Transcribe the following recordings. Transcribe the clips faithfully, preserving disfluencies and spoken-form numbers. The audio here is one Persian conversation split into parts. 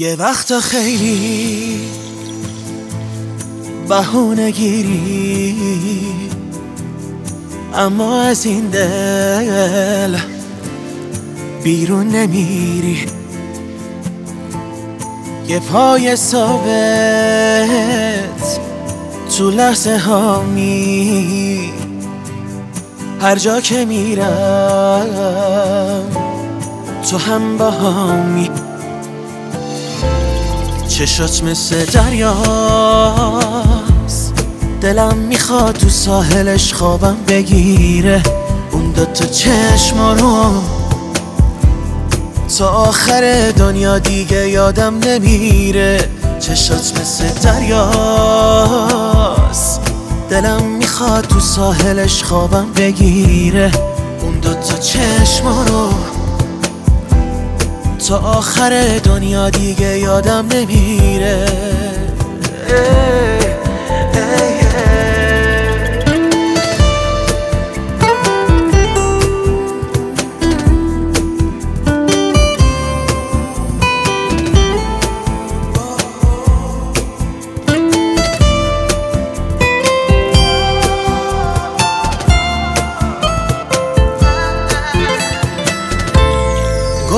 یه وقتا خیلی بهونه گیری، اما از این دل بیرون نمیری. یه پای ثابت تو لحظه ها می، هر جا که میرم تو هم با همی. چشات مثل دریاست، دلم میخواد تو ساحلش خوابم بگیره. اون دوتا چشما رو تا آخر دنیا دیگه یادم نمیره. چشات مثل دریاست، دلم میخواد تو ساحلش خوابم بگیره. اون دوتا چشما رو تا آخر دنیا دیگه یادم نمیره.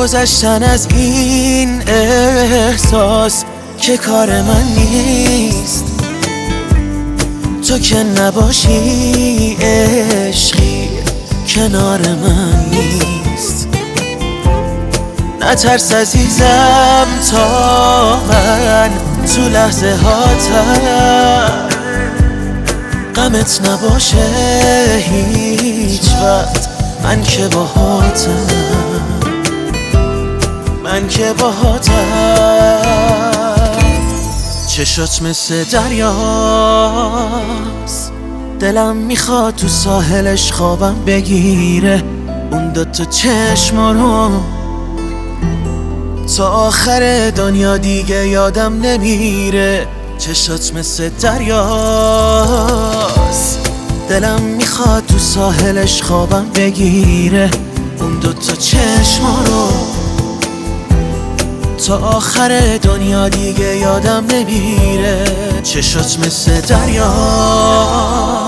گذشتن از این احساس که کار من نیست، تو که نباشی عشقی کنار من نیست. نترس عزیزم تا من تو لحظه هاتم غمت نباشه، هیچ وقت من که باهاتم، من که باهاتم. چشات مثل دریاست، دلم میخواد تو ساحلش خوابم بگیره. اون دوتا چشما رو تا آخر دنیا دیگه یادم نمیره. چشات مثل دریاست، دلم میخواد تو ساحلش خوابم بگیره. اون دوتا چشما رو تا آخر دنیا دیگه یادم نمیره. چشات مثل دریا